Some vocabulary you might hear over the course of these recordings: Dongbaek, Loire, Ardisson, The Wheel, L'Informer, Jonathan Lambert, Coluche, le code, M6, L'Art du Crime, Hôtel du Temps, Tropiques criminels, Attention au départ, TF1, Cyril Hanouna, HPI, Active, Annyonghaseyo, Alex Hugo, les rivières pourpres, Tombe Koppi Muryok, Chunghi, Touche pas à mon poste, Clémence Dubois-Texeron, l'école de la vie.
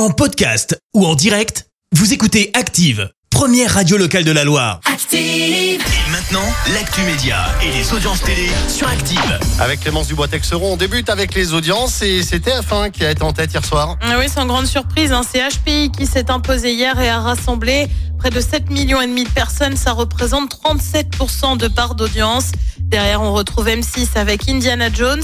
En podcast ou en direct, vous écoutez Active, première radio locale de la Loire. Active. Et maintenant, l'actu média et les audiences télé sur Active. Avec Clémence Dubois-Texeron, on débute avec les audiences et c'est TF1 qui a été en tête hier soir. Oui, sans grande surprise, c'est HPI qui s'est imposé hier et a rassemblé près de 7,5 millions de personnes. Ça représente 37% de part d'audience. Derrière, on retrouve M6 avec Indiana Jones.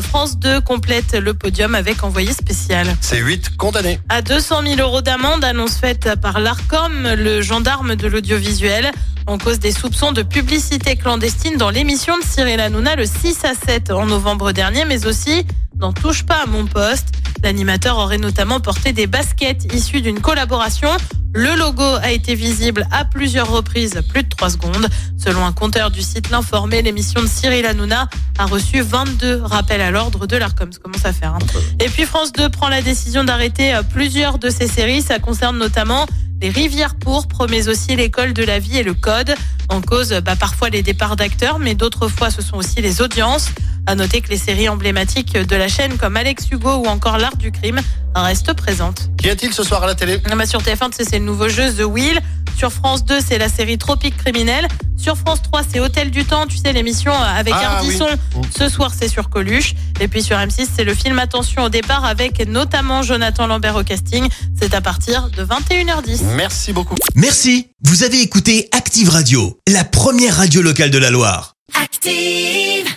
France 2 complète le podium avec Envoyé spécial. C'est 8 condamnés. À 200 000 euros d'amende, annonce faite par l'ARCOM, le gendarme de l'audiovisuel, en cause des soupçons de publicité clandestine dans l'émission de Cyril Hanouna le 6 à 7 en novembre dernier, mais aussi dans Touche pas à mon poste. L'animateur aurait notamment porté des baskets issues d'une collaboration. Le logo a été visible à plusieurs reprises, plus de 3 secondes. Selon un compteur du site L'Informer, l'émission de Cyril Hanouna a reçu 22 rappels à l'ordre de l'ARCOM. Ça commence à faire. Et puis France 2 prend la décision d'arrêter plusieurs de ses séries. Ça concerne notamment les rivières pourpres, mais aussi l'école de la vie et le code. En cause, parfois les départs d'acteurs, mais d'autres fois, ce sont aussi les audiences. À noter que les séries emblématiques de la chaîne comme Alex Hugo ou encore L'Art du Crime restent présentes. Qu'y a-t-il ce soir à la télé ? Sur TF1, c'est le nouveau jeu The Wheel. Sur France 2, c'est la série Tropiques criminels. Sur France 3, c'est Hôtel du Temps, tu sais, l'émission avec Ardisson. Oui. Ce soir, c'est sur Coluche. Et puis sur M6, c'est le film Attention au départ avec notamment Jonathan Lambert au casting. C'est à partir de 21h10. Merci beaucoup. Merci. Vous avez écouté Active Radio, la première radio locale de la Loire. Active!